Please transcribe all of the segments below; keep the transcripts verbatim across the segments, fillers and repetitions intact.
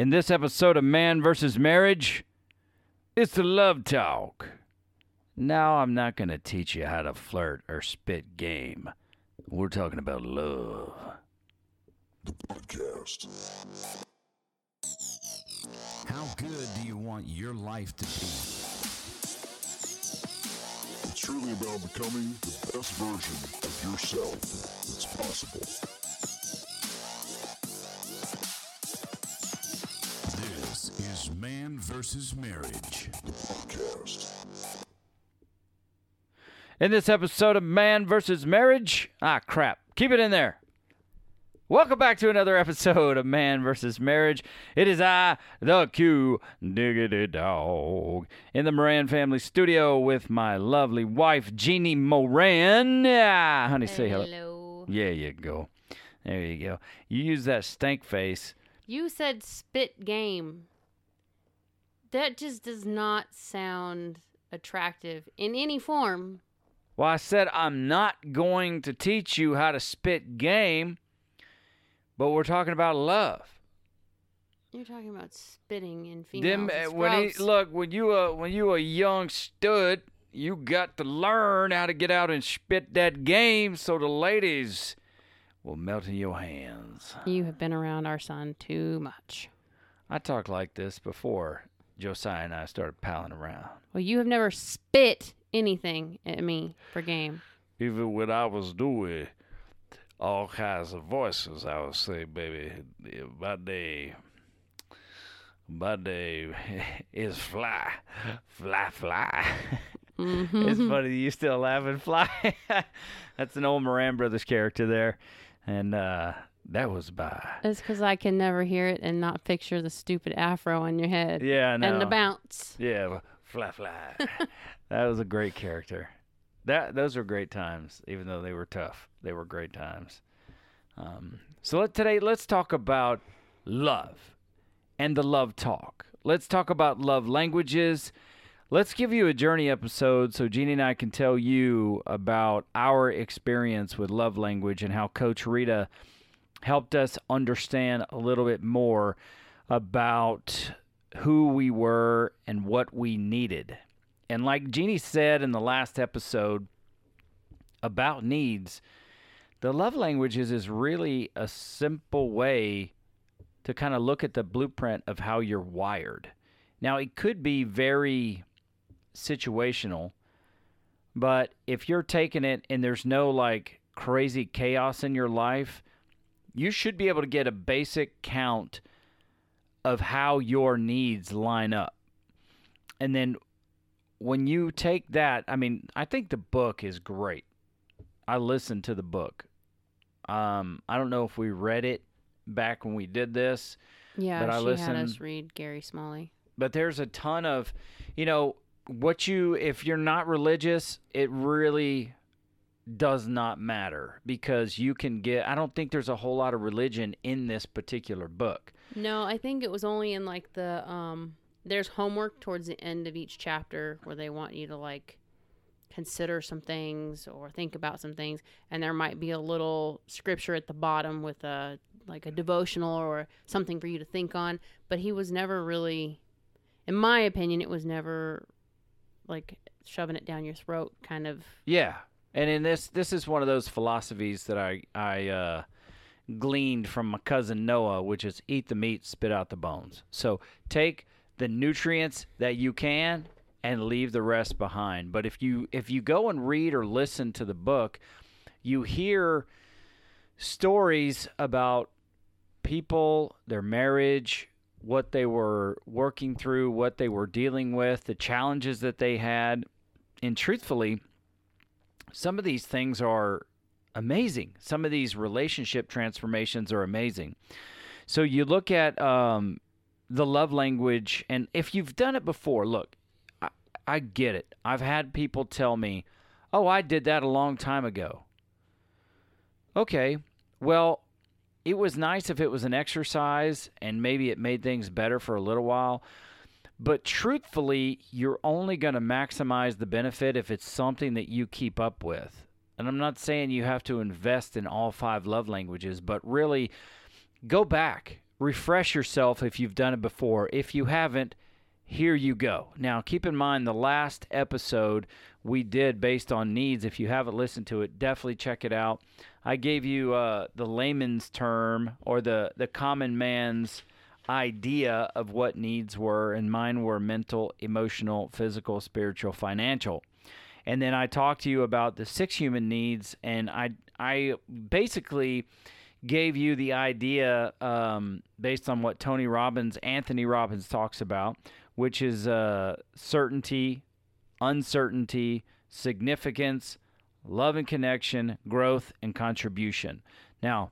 In this episode of Man versus. Marriage, it's the love talk. Now, I'm not going to teach you how to flirt or spit game. We're talking about love. The podcast. How good do you want your life to be? It's truly about becoming the best version of yourself that's possible. This is Man versus. Marriage, the podcast. In this episode of Man versus. Marriage, ah, crap, keep it in there. Welcome back to another episode of Man versus. Marriage. It is I, the Q, diggity dog, in the Moran family studio with my lovely wife, Jeannie Moran. Ah, honey, say hello. Hello. Yeah, you go. There you go. You use that stank face. You said spit game. That just does not sound attractive in any form. Well, I said I'm not going to teach you how to spit game. But we're talking about love. You're talking about spitting in females. Them, when he, look, when you uh, when you a young stud, you got to learn how to get out and spit that game so the ladies will melt in your hands. You have been around our son too much. I talked like this before Josiah and I started palling around. Well, you have never spit anything at me for game. Even when I was doing all kinds of voices, I would say, baby, my day, my day is fly, fly, fly. Mm-hmm. It's funny, you still laughing, fly. That's an old Moran Brothers character there, and uh, that was by. It's because I can never hear it and not picture the stupid afro on your head. Yeah, I know. And the bounce. Yeah, fly, fly. That was a great character. That those were great times, even though they were tough. They were great times. Um, so let, today, let's talk about love and the love talk. Let's talk about love languages. Let's give you a journey episode so Jeannie and I can tell you about our experience with love language and how Coach Rita helped us understand a little bit more about who we were and what we needed. And like Jeannie said in the last episode about needs, the love languages is really a simple way to kind of look at the blueprint of how you're wired. Now, it could be very situational, but if you're taking it and there's no like crazy chaos in your life, you should be able to get a basic count of how your needs line up. And then when you take that, I mean, I think the book is great. I listened to the book. Um, I don't know if we read it back when we did this. Yeah, but I she listened. Had us read Gary Smalley. But there's a ton of, you know, what you, if you're not religious, it really does not matter because you can get, I don't think there's a whole lot of religion in this particular book. No, I think it was only in like the, um, there's homework towards the end of each chapter where they want you to like consider some things or think about some things. And there might be a little scripture at the bottom with a, like a devotional or something for you to think on. But he was never really, in my opinion, it was never like shoving it down your throat kind of. Yeah. And in this, this is one of those philosophies that I, I, uh, gleaned from my cousin Noah, which is eat the meat, spit out the bones. So take the nutrients that you can and leave the rest behind. But if you if you go and read or listen to the book, you hear stories about people, their marriage, what they were working through, what they were dealing with, the challenges that they had. And truthfully, some of these things are amazing. Some of these relationship transformations are amazing. So you look at um the love language, and if you've done it before, look, I, I get it. I've had people tell me, oh, I did that a long time ago. Okay, well, it was nice if it was an exercise, and maybe it made things better for a little while. But truthfully, you're only going to maximize the benefit if it's something that you keep up with. And I'm not saying you have to invest in all five love languages, but really go back. refresh yourself if you've done it before. If you haven't, here you go. Now, keep in mind the last episode we did based on needs. If you haven't listened to it, definitely check it out. I gave you uh, the layman's term or the, the common man's idea of what needs were, and mine were mental, emotional, physical, spiritual, financial. And then I talked to you about the six human needs, and I I basically gave you the idea um, based on what Tony Robbins, Anthony Robbins talks about, which is uh, certainty, uncertainty, significance, love and connection, growth, and contribution. Now,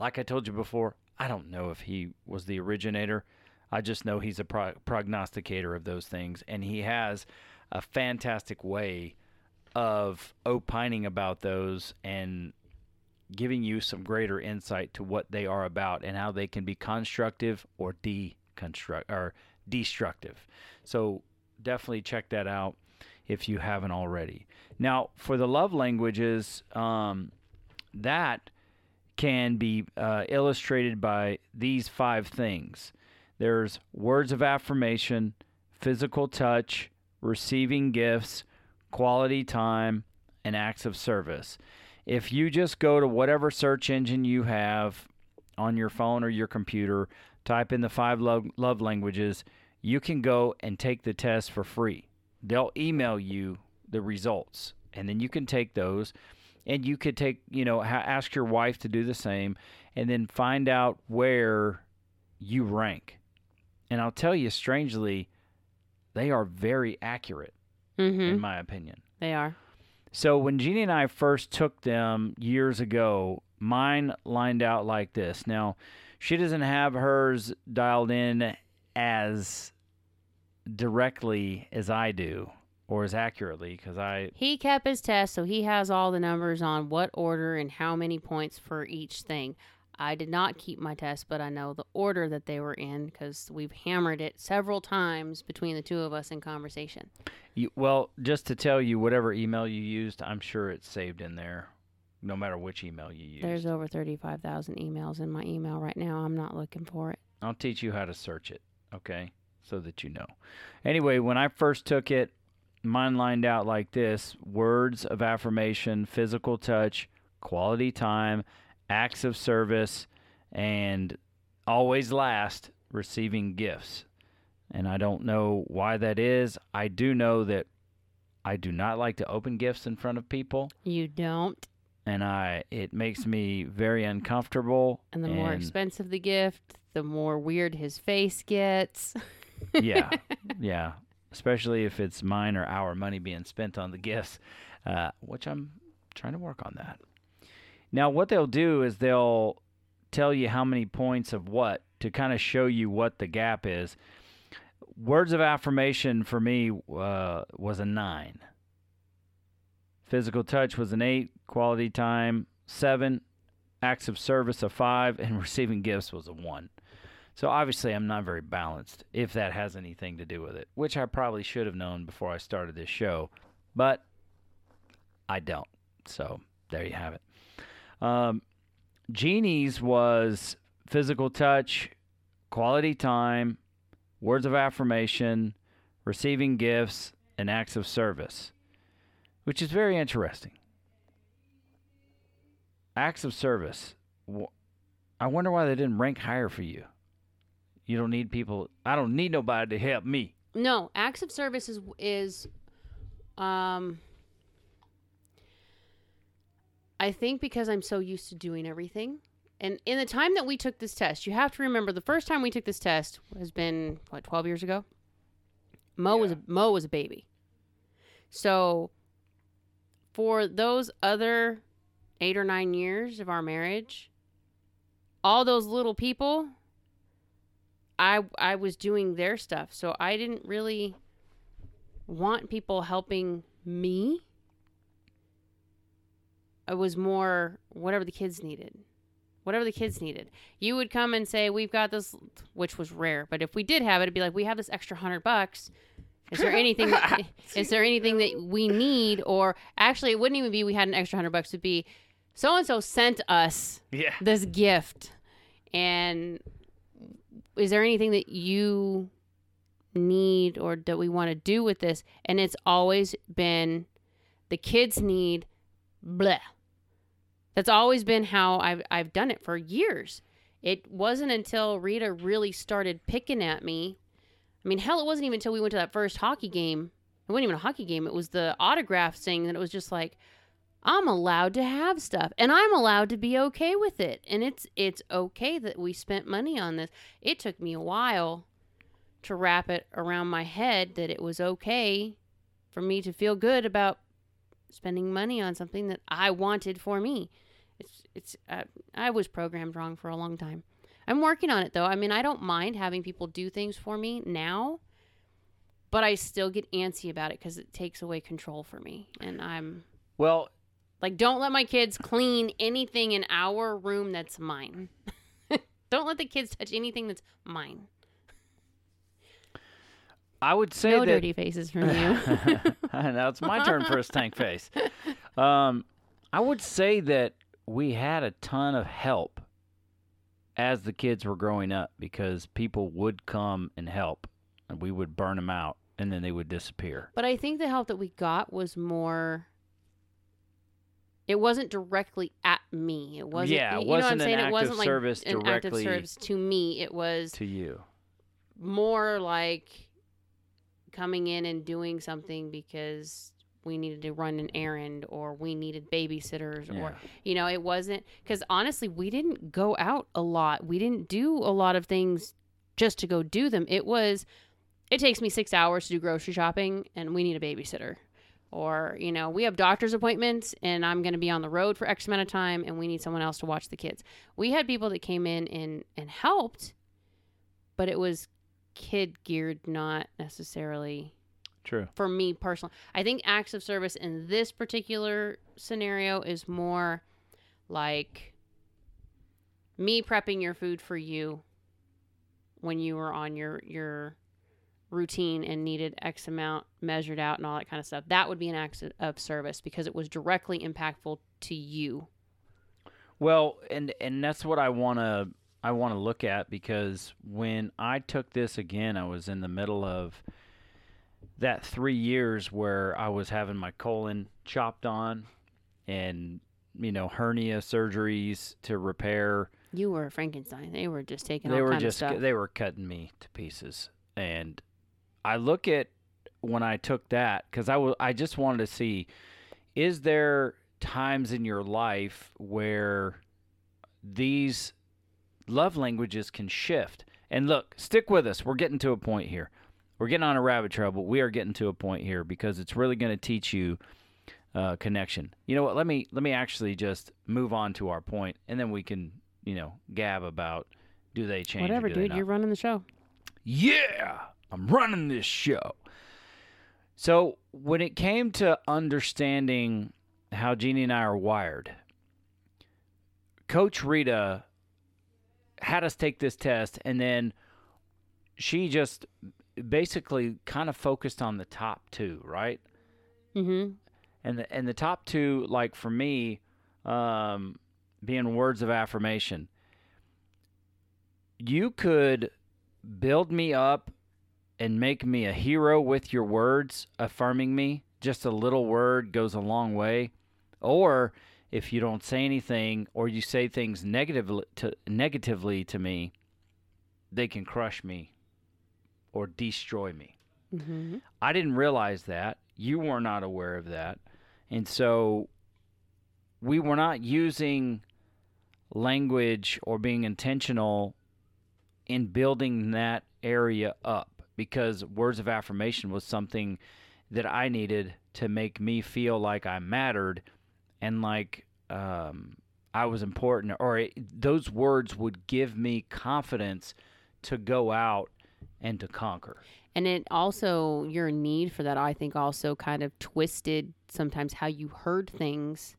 like I told you before, I don't know if he was the originator. I just know he's a pro- prognosticator of those things, and he has a fantastic way of opining about those and giving you some greater insight to what they are about and how they can be constructive or deconstruct or destructive. So definitely check that out if you haven't already. Now, for the love languages, um, that can be uh, illustrated by these five things. There's words of affirmation, physical touch, receiving gifts, quality time, and acts of service. If you just go to whatever search engine you have on your phone or your computer, type in the five love, love languages, you can go and take the test for free. They'll email you the results, and then you can take those, and you could take, you know, ha- ask your wife to do the same, and then find out where you rank. And I'll tell you, strangely, they are very accurate, mm-hmm. in my opinion. They are. So when Jeannie and I first took them years ago, mine lined out like this. Now, she doesn't have hers dialed in as directly as I do, or as accurately, because I... He kept his test, so he has all the numbers on what order and how many points for each thing. I did not keep my test, but I know the order that they were in because we've hammered it several times between the two of us in conversation. You, well, just to tell you, whatever email you used, I'm sure it's saved in there, no matter which email you used. There's over thirty-five thousand emails in my email right now. I'm not looking for it. I'll teach you how to search it, okay, so that you know. Anyway, when I first took it, mine lined out like this: words of affirmation, physical touch, quality time, acts of service, and always last, receiving gifts. And I don't know why that is. I do know that I do not like to open gifts in front of people. You don't? And I, it makes me very uncomfortable. And the and more expensive the gift, the more weird his face gets. Yeah, yeah. Especially if it's mine or our money being spent on the gifts, uh, which I'm trying to work on that. Now, what they'll do is they'll tell you how many points of what to kind of show you what the gap is. Words of affirmation for me uh, was a nine. Physical touch was an eight. Quality time, seven. Acts of service, a five. And receiving gifts was a one. So, obviously, I'm not very balanced, if that has anything to do with it, which I probably should have known before I started this show. But I don't. So, there you have it. Um, Jeannie's was physical touch, quality time, words of affirmation, receiving gifts, and acts of service, which is very interesting. Acts of service. I wonder why they didn't rank higher for you. You don't need people. I don't need nobody to help me. No, acts of service is, is um... I think because I'm so used to doing everything. And in the time that we took this test, you have to remember the first time we took this test has been, what, twelve years ago? Mo, yeah. was, a, Mo was a baby. So for those other eight or nine years of our marriage, all those little people, I I was doing their stuff. So I didn't really want people helping me. It was more whatever the kids needed. Whatever the kids needed. You would come and say, we've got this, which was rare. But if we did have it, it'd be like, we have this extra hundred bucks. Is there anything that, is there anything that we need? Or actually, it wouldn't even be we had an extra hundred bucks. It'd be so-and-so sent us yeah. this gift. And is there anything that you need or that we want to do with this? And it's always been the kids need blah. That's always been how I've I've done it for years. It wasn't until Rita really started picking at me. I mean, hell, it wasn't even until we went to that first hockey game. It wasn't even a hockey game. It was the autograph thing that it was just like, I'm allowed to have stuff and I'm allowed to be okay with it. And it's it's okay that we spent money on this. It took me a while to wrap it around my head that it was okay for me to feel good about spending money on something that I wanted for me. It's, it's, uh, I was programmed wrong for a long time. I'm working on it though. I mean, I don't mind having people do things for me now, but I still get antsy about it because it takes away control for me. And I'm, well, like, don't let my kids clean anything in our room that's mine. Don't let the kids touch anything that's mine. I would say no that... dirty faces from you. Now it's my turn for a stank face. Um, I would say that we had a ton of help as the kids were growing up because people would come and help and we would burn them out and then they would disappear. But I think the help that we got was more... It wasn't directly at me. It wasn't, yeah, it wasn't you know an act of service directly. It wasn't like an act of service to me. It was... To you. More like... coming in and doing something because we needed to run an errand or we needed babysitters yeah. or, you know, it wasn't because honestly, we didn't go out a lot. We didn't do a lot of things just to go do them. It was, it takes me six hours to do grocery shopping and we need a babysitter or, you know, we have doctor's appointments and I'm going to be on the road for X amount of time and we need someone else to watch the kids. We had people that came in and, and helped, but it was kid geared, not necessarily true for me personally. I think acts of service in this particular scenario is more like me prepping your food for you when you were on your your routine and needed X amount measured out and all that kind of stuff. That would be an act of service because it was directly impactful to you. Well, and and that's what I want to I want to look at, because when I took this again, I was in the middle of that three years where I was having my colon chopped on and, you know, hernia surgeries to repair. You were Frankenstein. They were just taking they all were kind just, of stuff. They were cutting me to pieces. And I look at when I took that, because I, w- I just wanted to see, is there times in your life where these love languages can shift? And look, stick with us. We're getting to a point here. We're getting on a rabbit trail, but we are getting to a point here because it's really going to teach you uh, connection. You know what? Let me let me actually just move on to our point, and then we can, you know, gab about do they change? Whatever, or do dude. They not? You're running the show. Yeah, I'm running this show. So when it came to understanding how Jeannie and I are wired, Coach Rita had us take this test, and then she just basically kind of focused on the top two, right? Mm-hmm. And the, and the top two, like for me, um, being words of affirmation. You could build me up and make me a hero with your words, affirming me. Just a little word goes a long way. Or if you don't say anything or you say things negatively to, negatively to me, they can crush me or destroy me. Mm-hmm. I didn't realize that. You were not aware of that. And so we were not using language or being intentional in building that area up, because words of affirmation was something that I needed to make me feel like I mattered and like um, I was important, or it, those words would give me confidence to go out and to conquer. And it also, your need for that, I think, also kind of twisted sometimes how you heard things,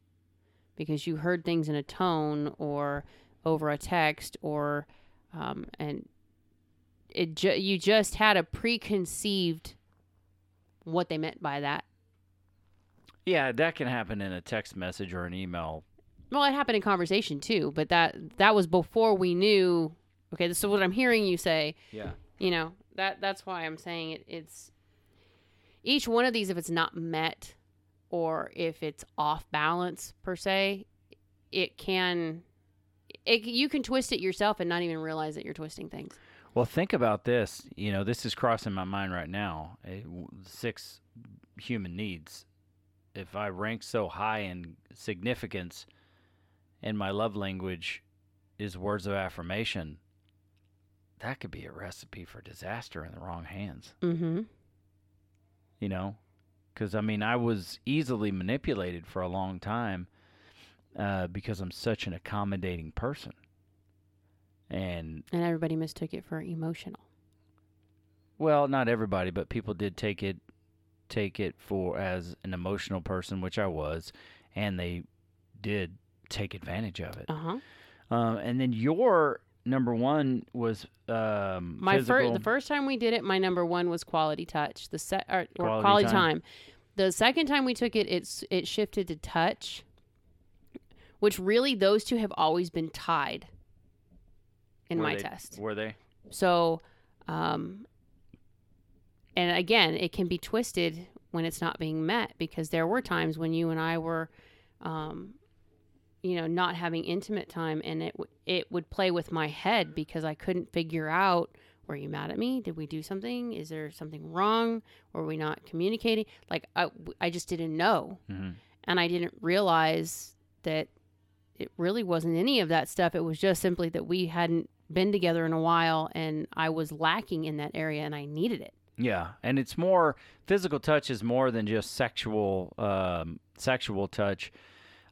because you heard things in a tone or over a text, or um, and it ju- you just had a preconceived what they meant by that. Yeah, that can happen in a text message or an email Well, it happened in conversation too, but that that was before we knew. Okay, this is what I'm hearing you say. Yeah. You know, that that's why I'm saying it, it's each one of these, if it's not met or if it's off balance per se, it can it you can twist it yourself and not even realize that you're twisting things. Well, think about this. You know, this is crossing my mind right now. Six human needs. If I rank so high in significance, and my love language is words of affirmation, that could be a recipe for disaster in the wrong hands. Mm-hmm. You know, because, I mean, I was easily manipulated for a long time uh, because I'm such an accommodating person. And and everybody mistook it for emotional. Well, not everybody, but people did take it take it for as an emotional person, which I was, and they did take advantage of it. Uh-huh. Um, and then your number one was um, my physical. Fir- the first time we did it, my number one was quality touch. The se- or, or quality, quality time. time. The second time we took it, it's it shifted to touch, which really those two have always been tied. In were my they, test. Were they? So, um, and again, it can be twisted when it's not being met, because there were times when you and I were, um, you know, not having intimate time, and it, w- it would play with my head because I couldn't figure out, were you mad at me? Did we do something? Is there something wrong? Were we not communicating? Like, I, I just didn't know. Mm-hmm. And I didn't realize that it really wasn't any of that stuff. It was just simply that we hadn't been together in a while, and I was lacking in that area, and I needed it. Yeah, and it's more, physical touch is more than just sexual um, sexual touch,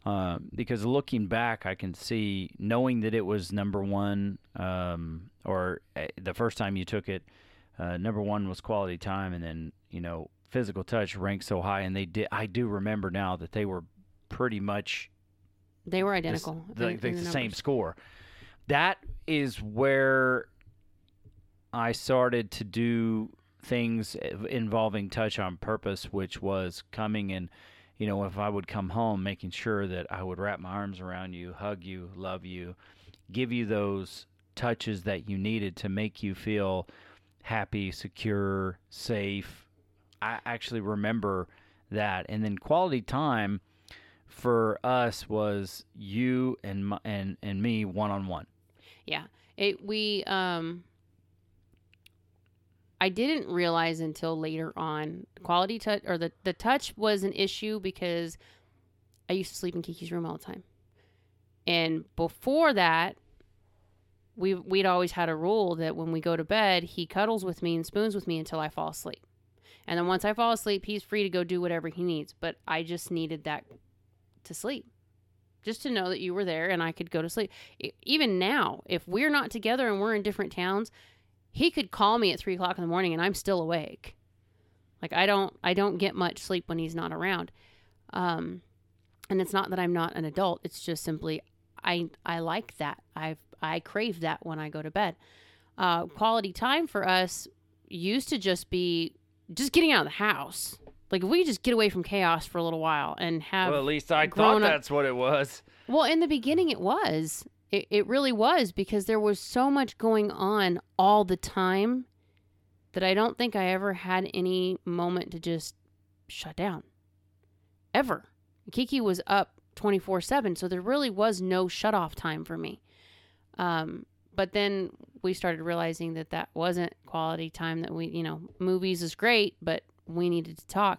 uh, because looking back, I can see, knowing that it was number one, um, or uh, the first time you took it, uh, number one was quality time, and then, you know, physical touch ranked so high, and they did. I do remember now that they were pretty much, they were identical. This, the, in, the, in the, the same score. That is where I started to do things involving touch on purpose, which was coming and, you know, if I would come home, making sure that I would wrap my arms around you, hug you, love you, give you those touches that you needed to make you feel happy, secure, safe. I actually remember that. And then quality time for us was you and my, and and me one on one. Yeah, it we um. I didn't realize until later on quality touch, or the the touch was an issue because I used to sleep in Kiki's room all the time, and before that, we we'd always had a rule that when we go to bed, he cuddles with me and spoons with me until I fall asleep, and then once I fall asleep, he's free to go do whatever he needs. But I just needed that to sleep, just to know that you were there and I could go to sleep. Even now, if we're not together and we're in different towns, he could call me at three o'clock in the morning and I'm still awake. Like, I don't, I don't get much sleep when he's not around. Um, and it's not that I'm not an adult. It's just simply, I, I like that. I, I crave that when I go to bed. Uh, quality time for us used to just be just getting out of the house. Like, if we just get away from chaos for a little while and have... Well, at least I thought that's what it was. Well, in the beginning, it was. It, it really was, because there was so much going on all the time that I don't think I ever had any moment to just shut down. Ever. Kiki was up twenty-four seven, so there really was no shut-off time for me. Um, but then we started realizing that that wasn't quality time, that we, you know, movies is great, but... we needed to talk.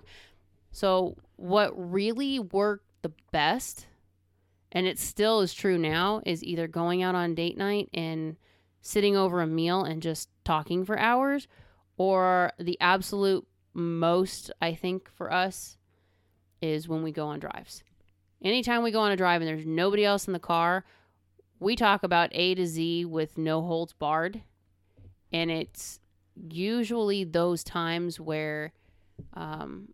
So what really worked the best, and it still is true now, is either going out on date night and sitting over a meal and just talking for hours, or the absolute most, I think, for us is when we go on drives. Anytime we go on a drive and there's nobody else in the car, we talk about A to Z with no holds barred. And it's usually those times where Um,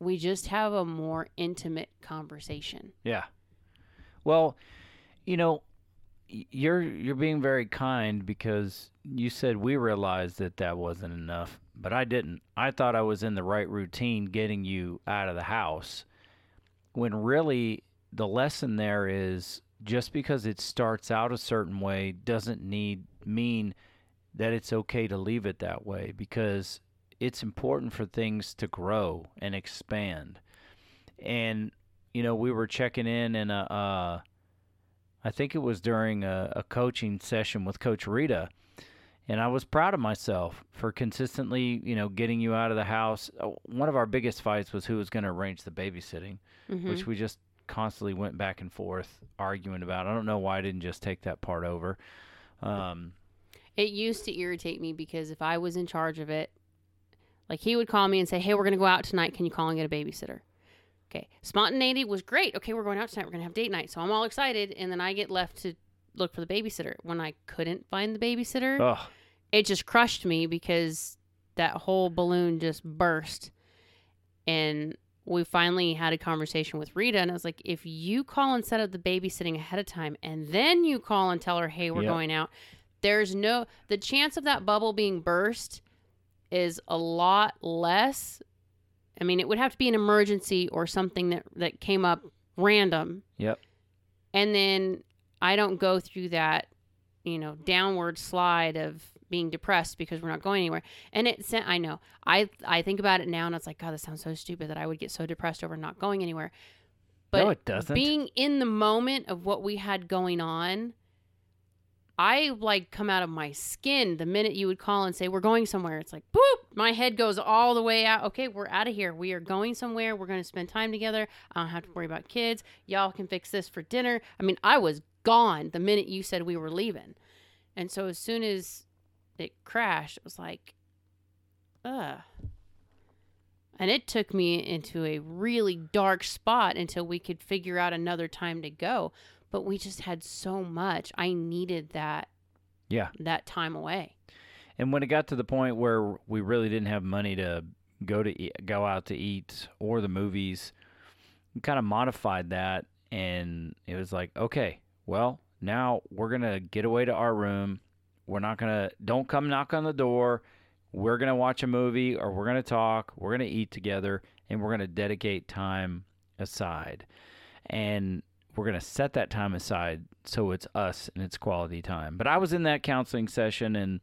we just have a more intimate conversation. Yeah. Well, you know, you're you're being very kind, because you said we realized that that wasn't enough, but I didn't. I thought I was in the right routine getting you out of the house, when really the lesson there is just because it starts out a certain way doesn't need mean that it's okay to leave it that way, because it's important for things to grow and expand. And, you know, we were checking in and a, uh, I think it was during a, a coaching session with Coach Rita, and I was proud of myself for consistently, you know, getting you out of the house. One of our biggest fights was who was going to arrange the babysitting, mm-hmm. which we just constantly went back and forth arguing about. I don't know why I didn't just take that part over. Um, it used to irritate me because if I was in charge of it, like he would call me and say, hey, we're going to go out tonight. Can you call and get a babysitter? Okay. Spontaneity was great. Okay, we're going out tonight. We're going to have date night. So I'm all excited. And then I get left to look for the babysitter. When I couldn't find the babysitter, Ugh. It just crushed me because that whole balloon just burst. And we finally had a conversation with Rita. And I was like, if you call and set up the babysitting ahead of time, and then you call and tell her, hey, we're yep. going out, there's no, the chance of that bubble being burst is a lot less. I mean, it would have to be an emergency or something that, that came up random. Yep. And then I don't go through that, you know, downward slide of being depressed because we're not going anywhere. And it sent, I know, I I think about it now and it's like, God, that sounds so stupid that I would get so depressed over not going anywhere. But no, it doesn't. Being in the moment of what we had going on, I like come out of my skin the minute you would call and say, we're going somewhere. It's like, boop, my head goes all the way out. Okay, we're out of here. We are going somewhere. We're going to spend time together. I don't have to worry about kids. Y'all can fix this for dinner. I mean, I was gone the minute you said we were leaving. And so as soon as it crashed, it was like, ugh. And it took me into a really dark spot until we could figure out another time to go. But we just had so much. I needed that yeah. that time away. And when it got to the point where we really didn't have money to go to e- go out to eat or the movies, we kind of modified that. And it was like, okay, well, now we're going to get away to our room. We're not going to, don't come knock on the door. We're going to watch a movie or we're going to talk. We're going to eat together and we're going to dedicate time aside. And we're going to set that time aside so it's us and it's quality time. But I was in that counseling session and,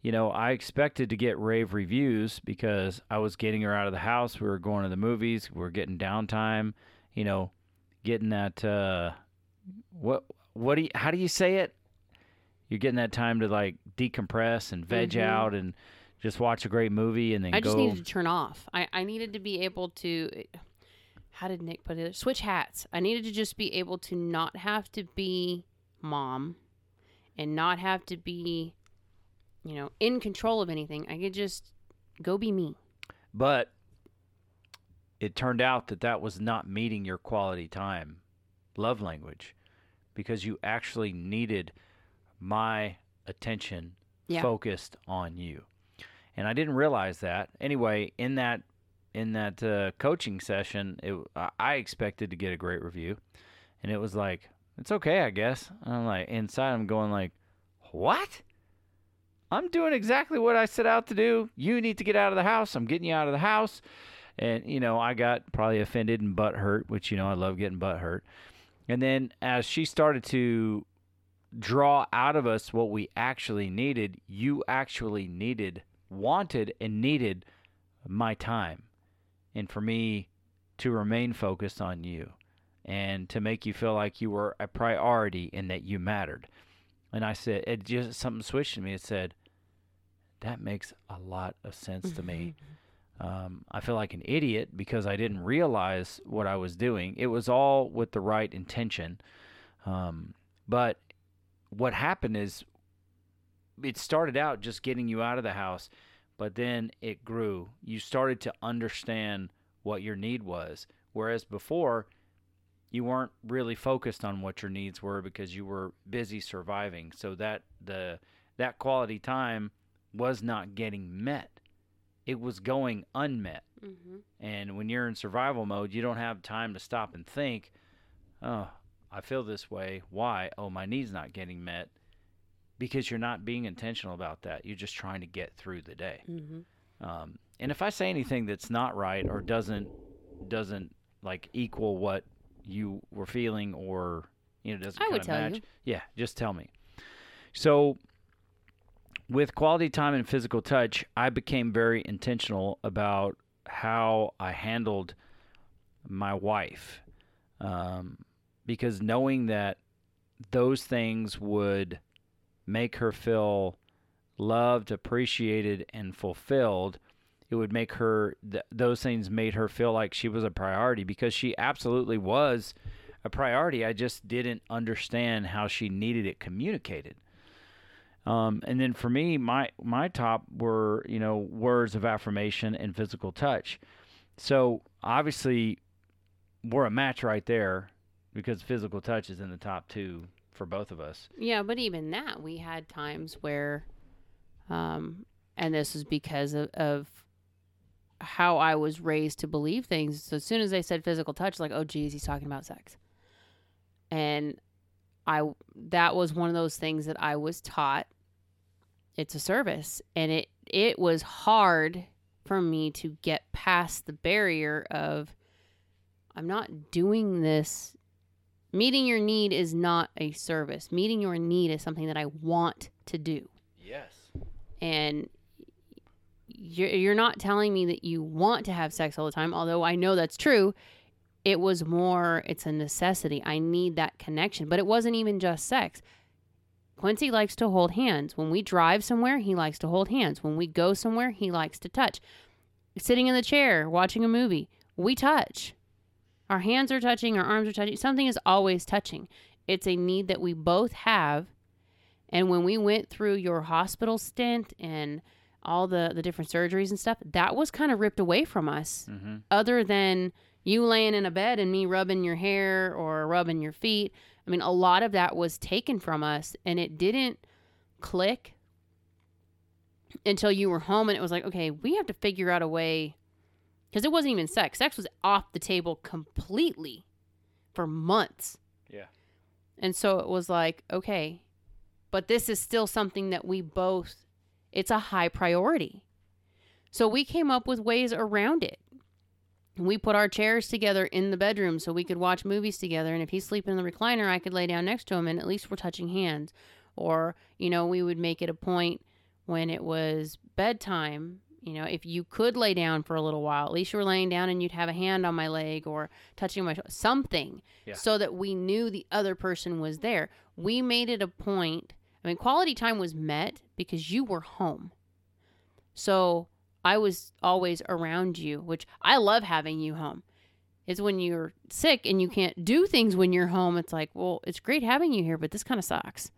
you know, I expected to get rave reviews because I was getting her out of the house. We were going to the movies. We were getting downtime, you know, getting that, uh, what, what do you, how do you say it? You're getting that time to like decompress and veg mm-hmm. out and just watch a great movie and then I go. I just needed to turn off. I, I needed to be able to... How did Nick put it? Switch hats. I needed to just be able to not have to be mom and not have to be, you know, in control of anything. I could just go be me. But it turned out that that was not meeting your quality time love language because you actually needed my attention yeah. focused on you. And I didn't realize that. Anyway, in that In that uh, coaching session, it, I expected to get a great review, and it was like, it's okay, I guess. And I'm like, inside, I'm going like, what? I'm doing exactly what I set out to do. You need to get out of the house. I'm getting you out of the house. And, you know, I got probably offended and butthurt, which, you know, I love getting butthurt. And then as she started to draw out of us what we actually needed, you actually needed, wanted, and needed my time. And for me to remain focused on you and to make you feel like you were a priority and that you mattered. And I said, it just, something switched in me. It said, that makes a lot of sense to me. Um, I feel like an idiot because I didn't realize what I was doing. It was all with the right intention. Um, but what happened is it started out just getting you out of the house. But then it grew. You started to understand what your need was. Whereas before, you weren't really focused on what your needs were because you were busy surviving. So that the that quality time was not getting met. It was going unmet. Mm-hmm. And when you're in survival mode, you don't have time to stop and think, oh, I feel this way. Why? Oh, my need's not getting met. Because you're not being intentional about that. You're just trying to get through the day. Mm-hmm. Um, and if I say anything that's not right or doesn't doesn't like equal what you were feeling, or you know, doesn't I kind would of tell match. You. Yeah, just tell me. So with quality time and physical touch, I became very intentional about how I handled my wife, um, because knowing that those things would make her feel loved, appreciated, and fulfilled. It would make her, th- those things made her feel like she was a priority, because she absolutely was a priority. I just didn't understand how she needed it communicated. Um, and then for me, my, my top were, you know, words of affirmation and physical touch. So obviously we're a match right there, because physical touch is in the top two for both of us. Yeah. But even that, we had times where, um, and this is because of, of how I was raised to believe things. So as soon as they said physical touch, like, oh geez, he's talking about sex. And I, that was one of those things that I was taught. It's a service. And it, it was hard for me to get past the barrier of, I'm not doing this. Meeting your need is not a service. Meeting your need is something that I want to do. Yes. And you're not telling me that you want to have sex all the time, although I know that's true. It was more, it's a necessity. I need that connection. But it wasn't even just sex. Quincy likes to hold hands. When we drive somewhere, he likes to hold hands. When we go somewhere, he likes to touch. Sitting in the chair, watching a movie, we touch. Our hands are touching, our arms are touching. Something is always touching. It's a need that we both have. And when we went through your hospital stint and all the, the different surgeries and stuff, that was kind of ripped away from us, mm-hmm. other than you laying in a bed and me rubbing your hair or rubbing your feet. I mean, a lot of that was taken from us, and it didn't click until you were home, and it was like, okay, we have to figure out a way, because it wasn't even sex. Sex was off the table completely for months. Yeah. And so it was like, okay, but this is still something that we both, it's a high priority. So we came up with ways around it. We put our chairs together in the bedroom so we could watch movies together. And if he's sleeping in the recliner, I could lay down next to him, and at least we're touching hands. Or, you know, we would make it a point when it was bedtime. You know, if you could lay down for a little while, at least you were laying down and you'd have a hand on my leg or touching my shoulder, something, yeah. so that we knew the other person was there. We made it a point. I mean, quality time was met because you were home. So I was always around you, which I love having you home. It's when you're sick and you can't do things when you're home. It's like, well, it's great having you here, but this kind of sucks.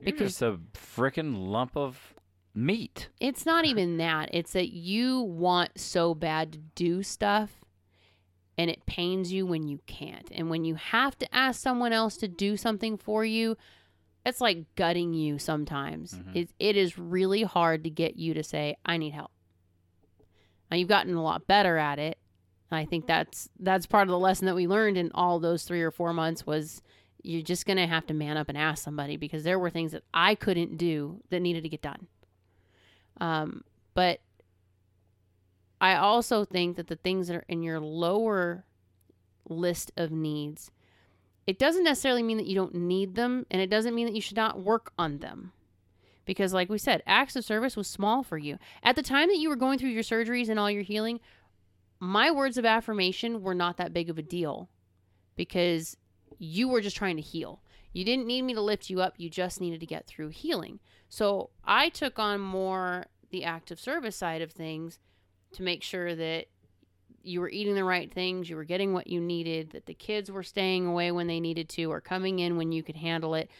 You're because just a freaking lump of meat. It's not even that. It's that you want so bad to do stuff, and it pains you when you can't. And when you have to ask someone else to do something for you, it's like gutting you sometimes. Mm-hmm. It, it is really hard to get you to say, I need help. Now, you've gotten a lot better at it. And I think that's that's part of the lesson that we learned in all those three or four months was you're just going to have to man up and ask somebody, because there were things that I couldn't do that needed to get done. Um, but I also think that the things that are in your lower list of needs, it doesn't necessarily mean that you don't need them, and it doesn't mean that you should not work on them. Because like we said, acts of service was small for you. At the time that you were going through your surgeries and all your healing, my words of affirmation were not that big of a deal because you were just trying to heal. You didn't need me to lift you up. You just needed to get through healing. So I took on more the act of service side of things to make sure that you were eating the right things, you were getting what you needed, that the kids were staying away when they needed to or coming in when you could handle it.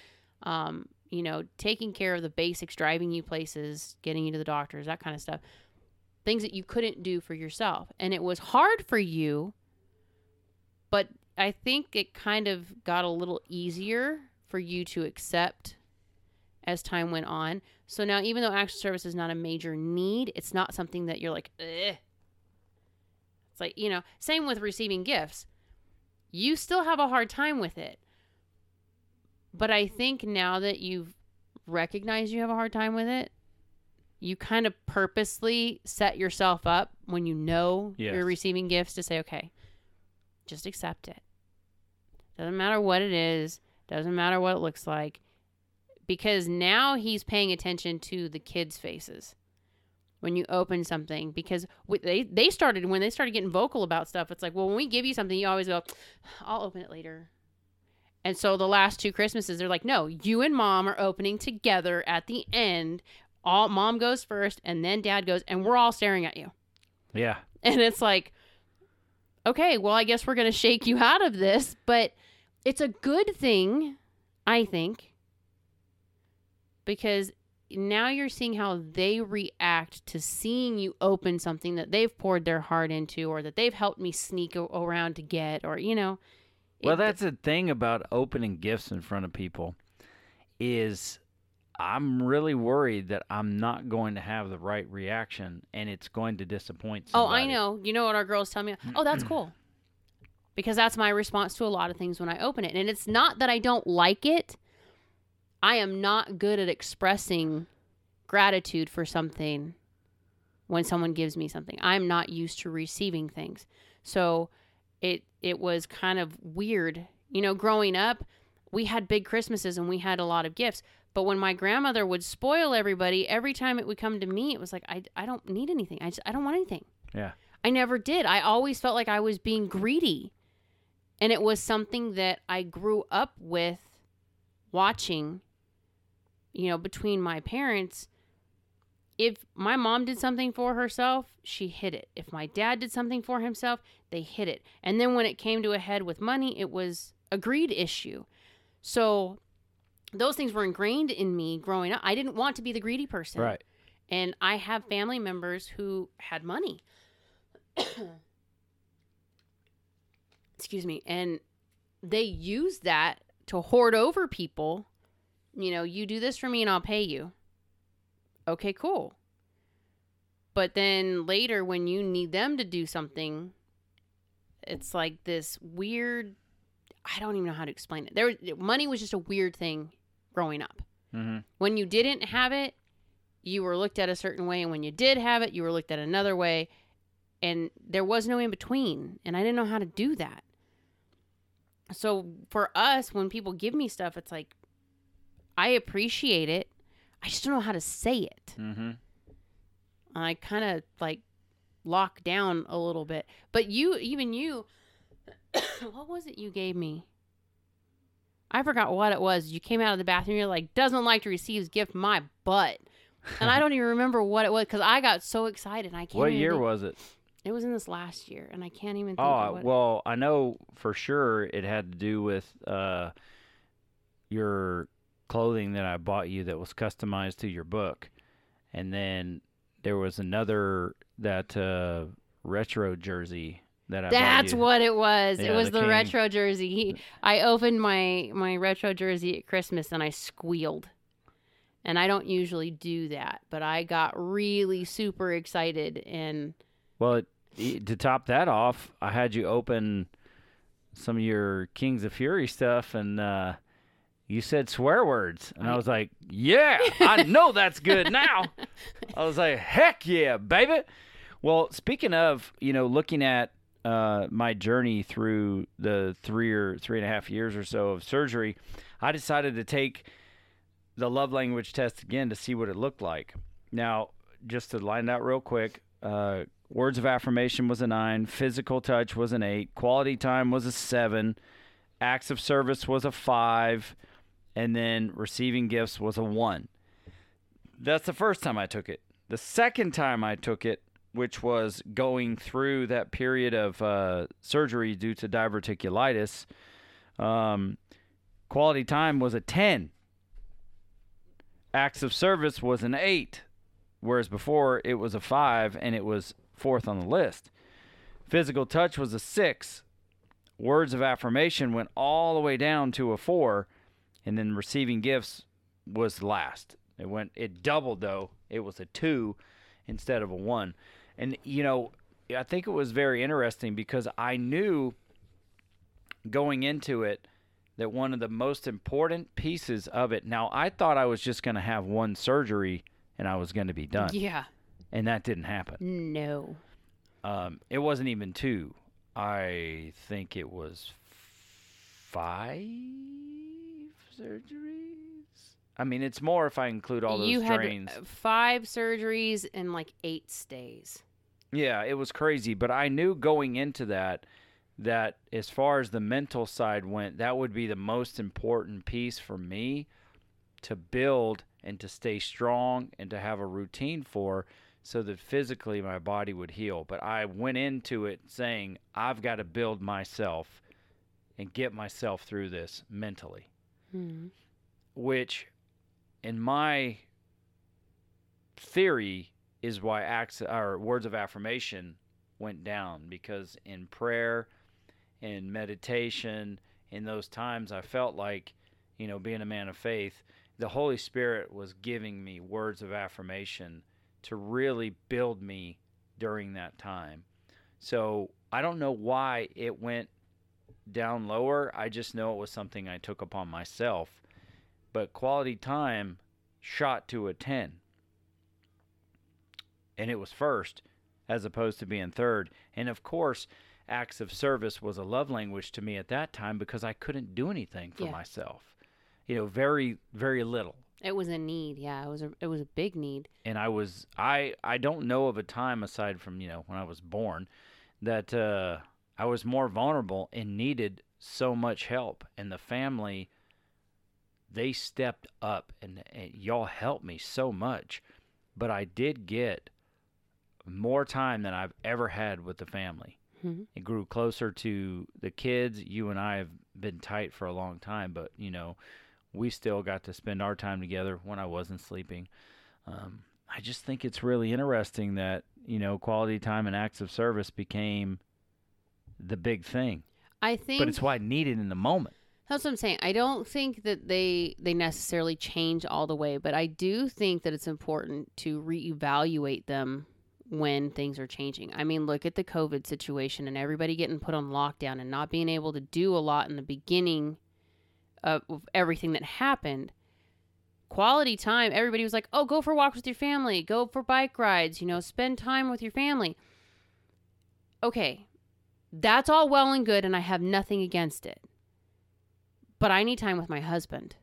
Um, you know, taking care of the basics, driving you places, getting you to the doctors, that kind of stuff. Things that you couldn't do for yourself. And it was hard for you, but I think it kind of got a little easier for you to accept as time went on. So now, even though action service is not a major need, it's not something that you're like, ugh. It's like, you know, same with receiving gifts. You still have a hard time with it. But I think now that you've recognized you have a hard time with it, you kind of purposely set yourself up when you know yes. you're receiving gifts to say, okay, just accept it. Doesn't matter what it is. Doesn't matter what it looks like. Because now he's paying attention to the kids' faces when you open something. Because they, they started, when they started getting vocal about stuff, it's like, well, when we give you something, you always go, I'll open it later. And so the last two Christmases, they're like, no, you and mom are opening together at the end. All mom goes first and then dad goes, and we're all staring at you. Yeah. And it's like, okay, well, I guess we're going to shake you out of this, but it's a good thing, I think, because now you're seeing how they react to seeing you open something that they've poured their heart into, or that they've helped me sneak a- around to get, or, you know. Well, that's the thing about opening gifts in front of people is I'm really worried that I'm not going to have the right reaction, and it's going to disappoint somebody. Oh, I know. You know what our girls tell me? Oh, that's cool. Because that's my response to a lot of things when I open it. And it's not that I don't like it. I am not good at expressing gratitude for something when someone gives me something. I'm not used to receiving things. So it it was kind of weird. You know, growing up, we had big Christmases and we had a lot of gifts. But when my grandmother would spoil everybody, every time it would come to me, it was like, I, I don't need anything. I just, I don't want anything. Yeah. I never did. I always felt like I was being greedy. And it was something that I grew up with watching, you know, between my parents. If my mom did something for herself, she hid it. If my dad did something for himself, they hid it. And then when it came to a head with money, it was a greed issue. So those things were ingrained in me growing up. I didn't want to be the greedy person. Right. And I have family members who had money. Excuse me. And they use that to hoard over people. You know, you do this for me and I'll pay you. Okay, cool. But then later when you need them to do something, it's like this weird, I don't even know how to explain it. There, money was just a weird thing growing up. Mm-hmm. When you didn't have it, you were looked at a certain way. And when you did have it, you were looked at another way. And there was no in between. And I didn't know how to do that. So for us, when people give me stuff, it's like, I appreciate it. I just don't know how to say it. Mm-hmm. I kind of like lock down a little bit. But you, even you, what was it you gave me? I forgot what it was. You came out of the bathroom. You're like, doesn't like to receive gift my butt. And I don't even remember what it was because I got so excited. I can't. What year think. was it? It was in this last year, and I can't even think oh, of what well, it. I know for sure it had to do with uh, your clothing that I bought you that was customized to your book. And then there was another, that uh, retro jersey that I That's bought you. What it was. Yeah, it was the, the retro jersey. He, I opened my, my retro jersey at Christmas, and I squealed. And I don't usually do that, but I got really super excited. And well, it, to top that off, I had you open some of your Kings of Fury stuff, and uh, you said swear words. And I, I was like, yeah, I know that's good now. I was like, heck yeah, baby. Well, speaking of, you know, looking at uh, my journey through the three or three and a half years or so of surgery, I decided to take the love language test again to see what it looked like. Now, just to line that real quick, uh, words of affirmation was a nine, physical touch was an eight, quality time was a seven, acts of service was a five, and then receiving gifts was a one. That's the first time I took it. The second time I took it, which was going through that period of uh, surgery due to diverticulitis, um, quality time was a ten. Acts of service was an eight, whereas before it was a five, and it was fourth on the list. Physical touch was a six. Words of affirmation went all the way down to a four, and then receiving gifts was last. It went, it doubled though. It was a two instead of a one. And you know, I think it was very interesting because I knew going into it that one of the most important pieces of it. Now, I thought I was just going to have one surgery and I was going to be done. Yeah. And that didn't happen. No. Um, it wasn't even two. I think it was five surgeries. I mean, it's more if I include all those you drains. You had five surgeries and like eight stays. Yeah, it was crazy. But I knew going into that, that as far as the mental side went, that would be the most important piece for me to build and to stay strong and to have a routine for, so that physically my body would heal. But I went into it saying, I've got to build myself and get myself through this mentally. Mm-hmm. Which, in my theory, is why acts, or words of affirmation went down, because in prayer and meditation, in those times, I felt like, you know, being a man of faith, the Holy Spirit was giving me words of affirmation to really build me during that time. So I don't know why it went down lower. I just know it was something I took upon myself. But quality time shot to a ten. And it was first as opposed to being third. And of course, acts of service was a love language to me at that time, because I couldn't do anything for yeah. myself. You know, very, very little. It was a need, yeah. It was a it was a big need. And I was I I don't know of a time aside from, you know, when I was born, that uh, I was more vulnerable and needed so much help. And the family, they stepped up, and, and y'all helped me so much. But I did get more time than I've ever had with the family. Mm-hmm. It grew closer to the kids. You and I have been tight for a long time, but you know, we still got to spend our time together when I wasn't sleeping. Um, I just think it's really interesting that, you know, quality time and acts of service became the big thing. I think, but it's what I needed in the moment. That's what I'm saying. I don't think that they they necessarily change all the way, but I do think that it's important to reevaluate them when things are changing. I mean, look at the COVID situation and everybody getting put on lockdown and not being able to do a lot in the beginning of everything that happened. Quality time, everybody was like, oh, go for walks with your family, go for bike rides, you know, spend time with your family. Okay, that's all well and good, and I have nothing against it. But I need time with my husband.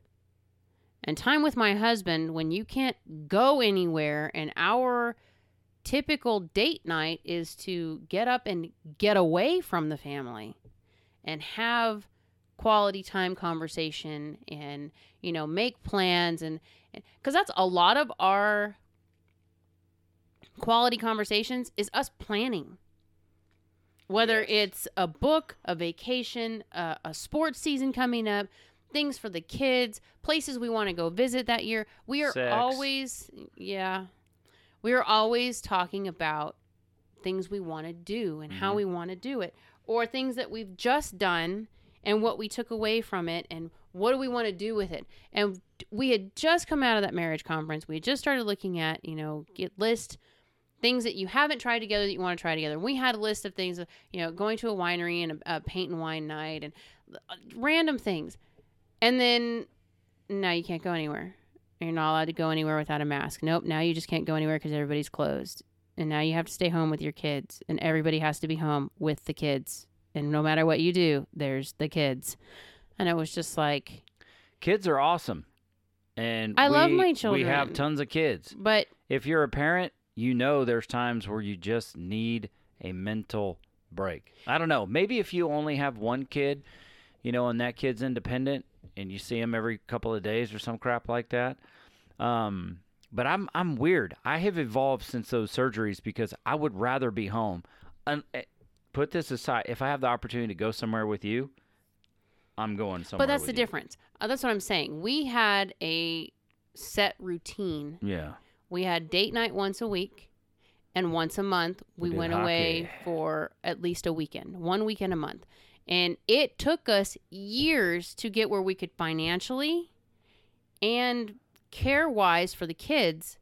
And time with my husband, when you can't go anywhere, and our typical date night is to get up and get away from the family and have quality time conversation and, you know, make plans. And, and 'cause that's a lot of our quality conversations is us planning. Whether yes. it's a book, a vacation, uh, a sports season coming up, things for the kids, places we want to go visit that year. We are Sex. always, yeah, we are always talking about things we want to do and mm-hmm. how we want to do it, or things that we've just done and what we took away from it and what do we want to do with it. And we had just come out of that marriage conference. We had just started looking at, you know, get list things that you haven't tried together that you want to try together. We had a list of things, you know, going to a winery and a, a paint and wine night and random things. And then, no, you can't go anywhere. You're not allowed to go anywhere without a mask. Nope, now you just can't go anywhere because everybody's closed. And now you have to stay home with your kids. And everybody has to be home with the kids. And no matter what you do, there's the kids. And it was just like... Kids are awesome. And I we, love my children. We have tons of kids. But if you're a parent... You know, there's times where you just need a mental break. I don't know. Maybe if you only have one kid, you know, and that kid's independent and you see him every couple of days or some crap like that. Um, but I'm I'm weird. I have evolved since those surgeries because I would rather be home. And put this aside. If I have the opportunity to go somewhere with you, I'm going somewhere. But that's with the you. difference. Uh, that's what I'm saying. We had a set routine. Yeah. We had date night once a week, and once a month we, we went hockey. away for at least a weekend, one weekend a month. And it took us years to get where we could financially and care-wise for the kids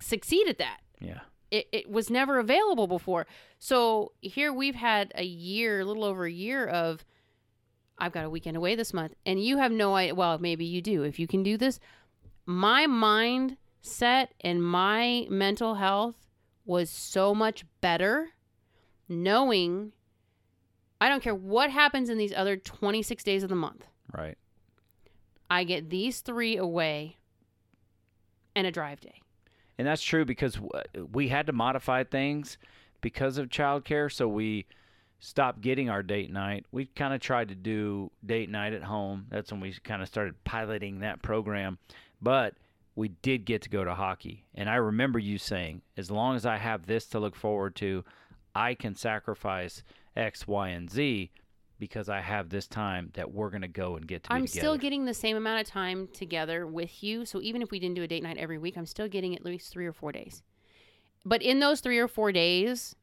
succeed at that. Yeah. It, it was never available before. So here we've had a year, a little over a year of, I've got a weekend away this month, and you have no idea. Well, maybe you do if you can do this. My mind... set and my mental health was so much better knowing I don't care what happens in these other twenty-six days of the month. Right. I get these three away and a drive day. And that's true because we had to modify things because of childcare. So we stopped getting our date night. We kind of tried to do date night at home. That's when we kind of started piloting that program. But we did get to go to hockey. And I remember you saying, as long as I have this to look forward to, I can sacrifice X, Y, and Z because I have this time that we're going to go and get to be I'm together. Still getting the same amount of time together with you. So even if we didn't do a date night every week, I'm still getting at least three or four days. But in those three or four days,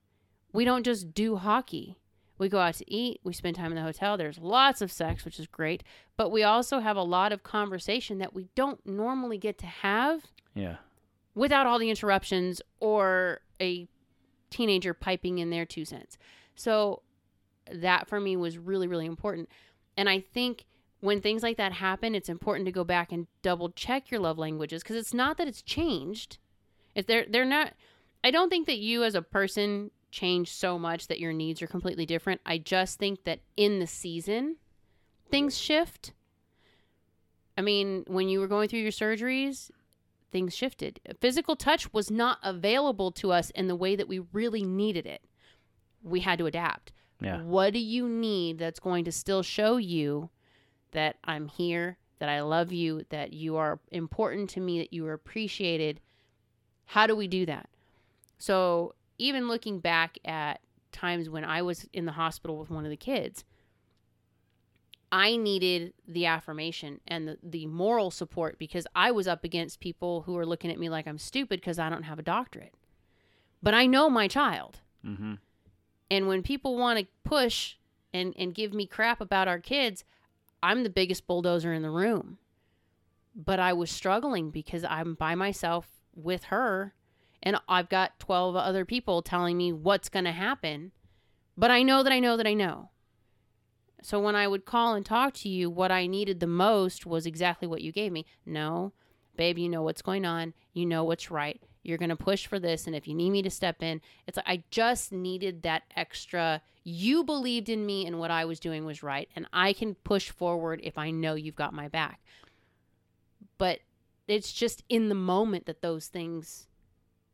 we don't just do hockey. We go out to eat. We spend time in the hotel. There's lots of sex, which is great. But we also have a lot of conversation that we don't normally get to have. Yeah. Without all the interruptions or a teenager piping in their two cents. So that for me was really, really important. And I think when things like that happen, it's important to go back and double check your love languages, because it's not that it's changed. If they're, they're not, I don't think that you as a person change so much that your needs are completely different. I just think that in the season, things shift. I mean, when you were going through your surgeries, things shifted. Physical touch was not available to us in the way that we really needed it. We had to adapt. Yeah. What do you need that's going to still show you that I'm here, that I love you, that you are important to me, that you are appreciated? How do we do that? So even looking back at times when I was in the hospital with one of the kids, I needed the affirmation and the, the moral support because I was up against people who are looking at me like I'm stupid because I don't have a doctorate. But I know my child. Mm-hmm. And when people want to push and, and give me crap about our kids, I'm the biggest bulldozer in the room. But I was struggling because I'm by myself with her, and I've got twelve other people telling me what's going to happen. But I know that I know that I know. So when I would call and talk to you, what I needed the most was exactly what you gave me. No, babe, you know what's going on. You know what's right. You're going to push for this. And if you need me to step in, it's like I just needed that extra. You believed in me and what I was doing was right. And I can push forward if I know you've got my back. But it's just in the moment that those things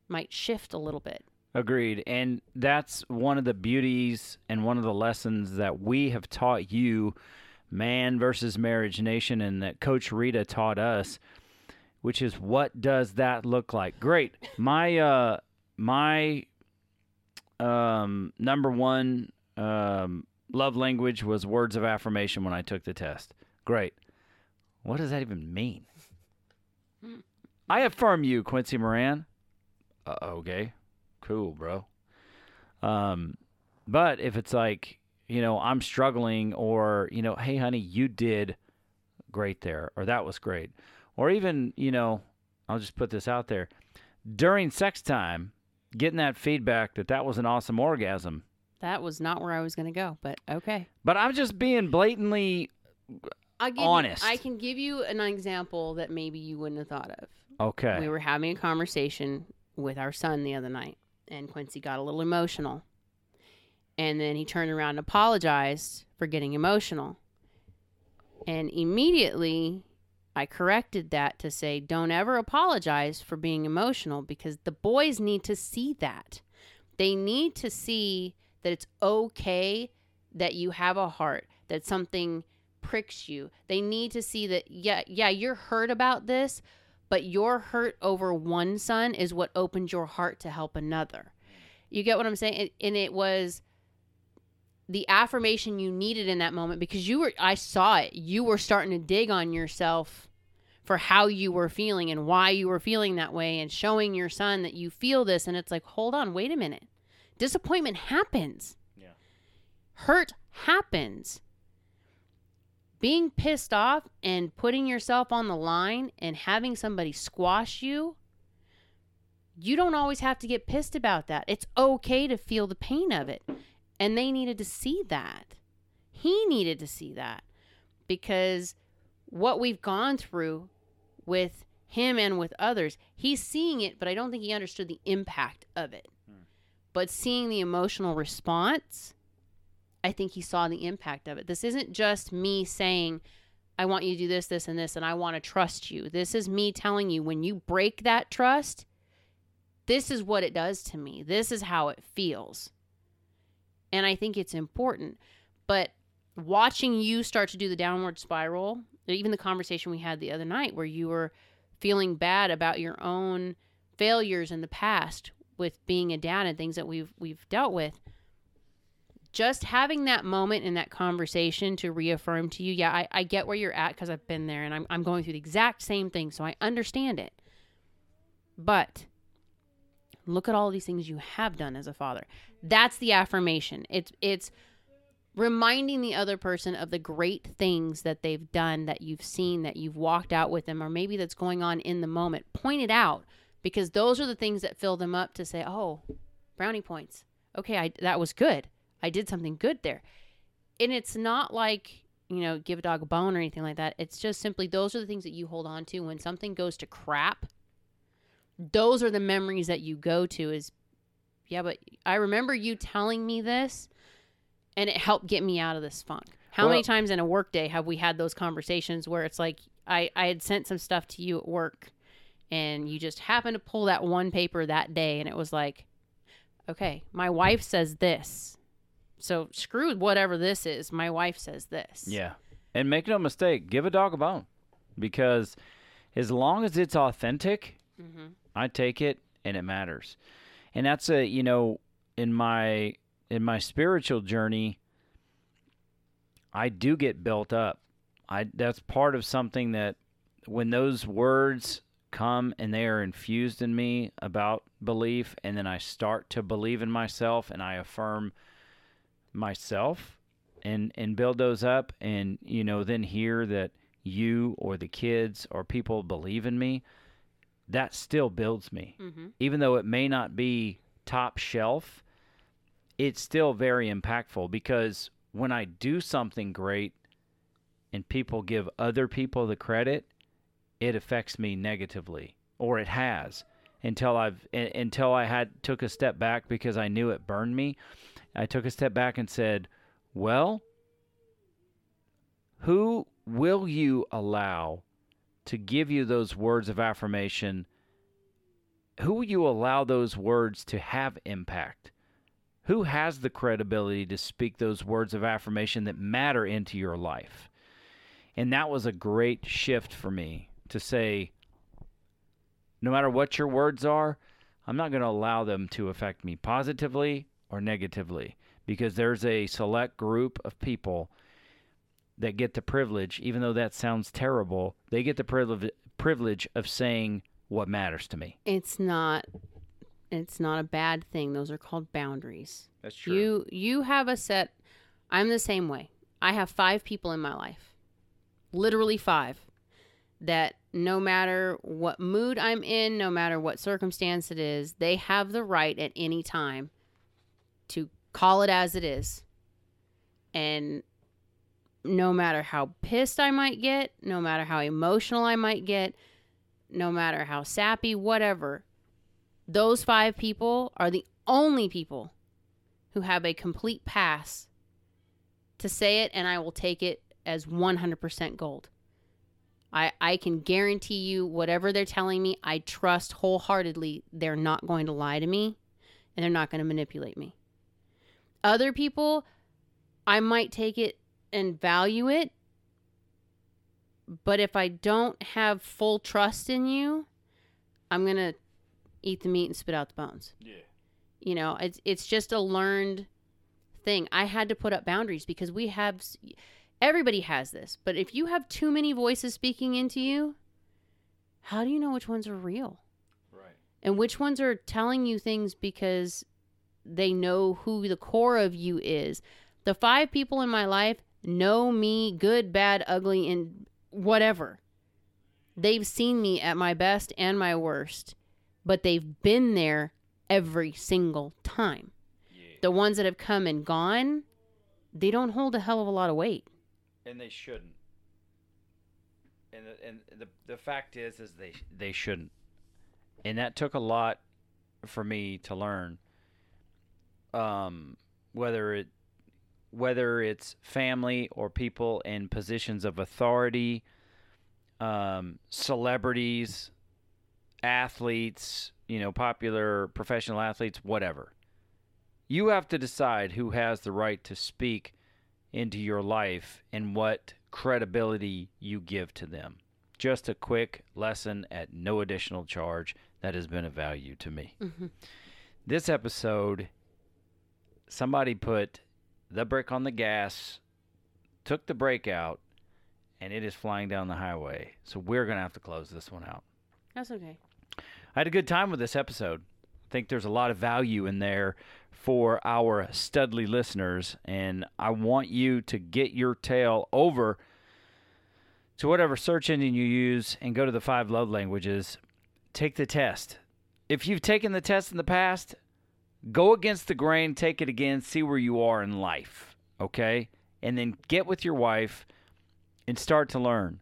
might shift a little bit. Agreed. And that's one of the beauties and one of the lessons that we have taught you, Man versus Marriage Nation, and that Coach Rita taught us, which is what does that look like? Great. My uh, my um, number one um, love language was words of affirmation when I took the test. Great. What does that even mean? I affirm you, Quincy Moran. Uh, okay. Cool, bro. Um, but if it's like, you know, I'm struggling, or, you know, hey, honey, you did great there, or that was great. Or even, you know, I'll just put this out there. During sex time, getting that feedback that that was an awesome orgasm. That was not where I was going to go, but okay. But I'm just being blatantly I'll give honest. You, I can give you an example that maybe you wouldn't have thought of. Okay. We were having a conversation with our son the other night, and Quincy got a little emotional. And then he turned around and apologized for getting emotional. And immediately I corrected that to say, don't ever apologize for being emotional, because the boys need to see that. They need to see that it's okay that you have a heart, that something pricks you. They need to see that, yeah, yeah, you're hurt about this, but your hurt over one son is what opened your heart to help another. You get what I'm saying? And it was the affirmation you needed in that moment, because you were, I saw it, you were starting to dig on yourself for how you were feeling and why you were feeling that way, and showing your son that you feel this. And it's like, hold on, wait a minute. Disappointment happens. Yeah. Hurt happens. Being pissed off and putting yourself on the line and having somebody squash you, you don't always have to get pissed about that. It's okay to feel the pain of it. And they needed to see that. He needed to see that, because what we've gone through with him and with others, he's seeing it, but I don't think he understood the impact of it. Mm. But seeing the emotional response, I think he saw the impact of it. This isn't just me saying, I want you to do this, this, and this, and I want to trust you. This is me telling you, when you break that trust, this is what it does to me. This is how it feels. And I think it's important. But watching you start to do the downward spiral, even the conversation we had the other night where you were feeling bad about your own failures in the past with being a dad and things that we've we've dealt with, just having that moment in that conversation to reaffirm to you, yeah, I, I get where you're at because I've been there and I'm I'm going through the exact same thing, so I understand it. But look at all these things you have done as a father. That's the affirmation. It's it's reminding the other person of the great things that they've done, that you've seen, that you've walked out with them, or maybe that's going on in the moment. Point it out, because those are the things that fill them up to say, oh, brownie points. Okay, I, that was good. I did something good there. And it's not like, you know, give a dog a bone or anything like that. It's just simply those are the things that you hold on to when something goes to crap. Those are the memories that you go to is, yeah, but I remember you telling me this and it helped get me out of this funk. How well, many times in a work day have we had those conversations where it's like, I, I had sent some stuff to you at work and you just happened to pull that one paper that day and it was like, okay, my wife says this. So screw whatever this is. My wife says this. Yeah. And make no mistake, give a dog a bone. Because as long as it's authentic, mm-hmm. I take it and it matters. And that's a, you know, in my in my spiritual journey, I do get built up. I that's part of something that when those words come and they are infused in me about belief, and then I start to believe in myself and I affirm myself and and build those up, and you know, then hear that you or the kids or people believe in me, that still builds me. Mm-hmm. Even though it may not be top shelf, it's still very impactful, because when I do something great and people give other people the credit, it affects me negatively, or it has until I've until I had took a step back, because I knew it burned me. I took a step back and said, well, who will you allow to give you those words of affirmation? Who will you allow those words to have impact? Who has the credibility to speak those words of affirmation that matter into your life? And that was a great shift for me to say, no matter what your words are, I'm not going to allow them to affect me positively or negatively, because there's a select group of people that get the privilege, even though that sounds terrible, they get the privilege privilege of saying what matters to me. It's not it's not a bad thing. Those are called boundaries. That's true. You you have a set. I'm the same way. I have five people in my life. Literally five. That no matter what mood I'm in, no matter what circumstance it is, they have the right at any time to call it as it is. And no matter how pissed I might get, no matter how emotional I might get, no matter how sappy, whatever, those five people are the only people who have a complete pass to say it, and I will take it as one hundred percent gold. I, I can guarantee you whatever they're telling me, I trust wholeheartedly they're not going to lie to me and they're not going to manipulate me. Other people, I might take it and value it, but if I don't have full trust in you, I'm going to eat the meat and spit out the bones. Yeah. You know, it's it's just a learned thing. I had to put up boundaries because we have, everybody has this, but if you have too many voices speaking into you, how do you know which ones are real? Right. And which ones are telling you things because they know who the core of you is. The five people in my life know me, good, bad, ugly, and whatever. They've seen me at my best and my worst, but they've been there every single time. Yeah. The ones that have come and gone, they don't hold a hell of a lot of weight. And they shouldn't. And the, and the, the fact is, is they, they shouldn't. And that took a lot for me to learn. Um, whether it whether it's family or people in positions of authority, um, celebrities, athletes, you know, popular professional athletes, whatever. You have to decide who has the right to speak into your life and what credibility you give to them. Just a quick lesson at no additional charge that has been of value to me. Mm-hmm. This episode, somebody put the brick on the gas, took the brake out, and it is flying down the highway. So we're going to have to close this one out. That's okay. I had a good time with this episode. I think there's a lot of value in there for our studly listeners, and I want you to get your tail over to whatever search engine you use and go to the Five Love Languages. Take the test. If you've taken the test in the past, go against the grain, take it again, see where you are in life, okay? And then get with your wife and start to learn.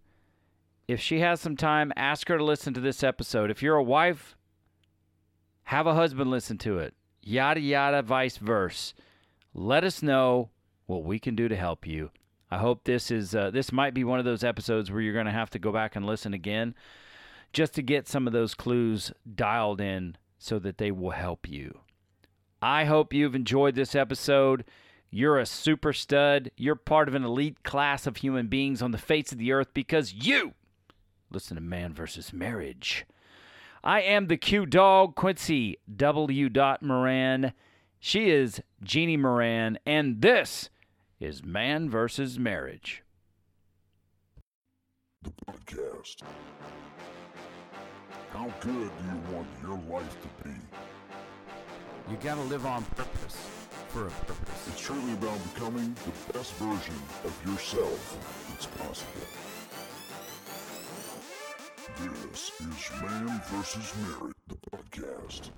If she has some time, ask her to listen to this episode. If you're a wife, have a husband listen to it. Yada, yada, vice versa. Let us know what we can do to help you. I hope this is uh, this might be one of those episodes where you're going to have to go back and listen again just to get some of those clues dialed in so that they will help you. I hope you've enjoyed this episode. You're a super stud. You're part of an elite class of human beings on the face of the earth because you listen to Man versus. Marriage. I am the Q Dog, Quincy W. Moran. She is Jeannie Moran, and this is Man versus. Marriage. The podcast. How good do you want your life to be? You gotta live on purpose, for a purpose. It's truly about becoming the best version of yourself that's possible. This is Man versus. Marriage, the podcast.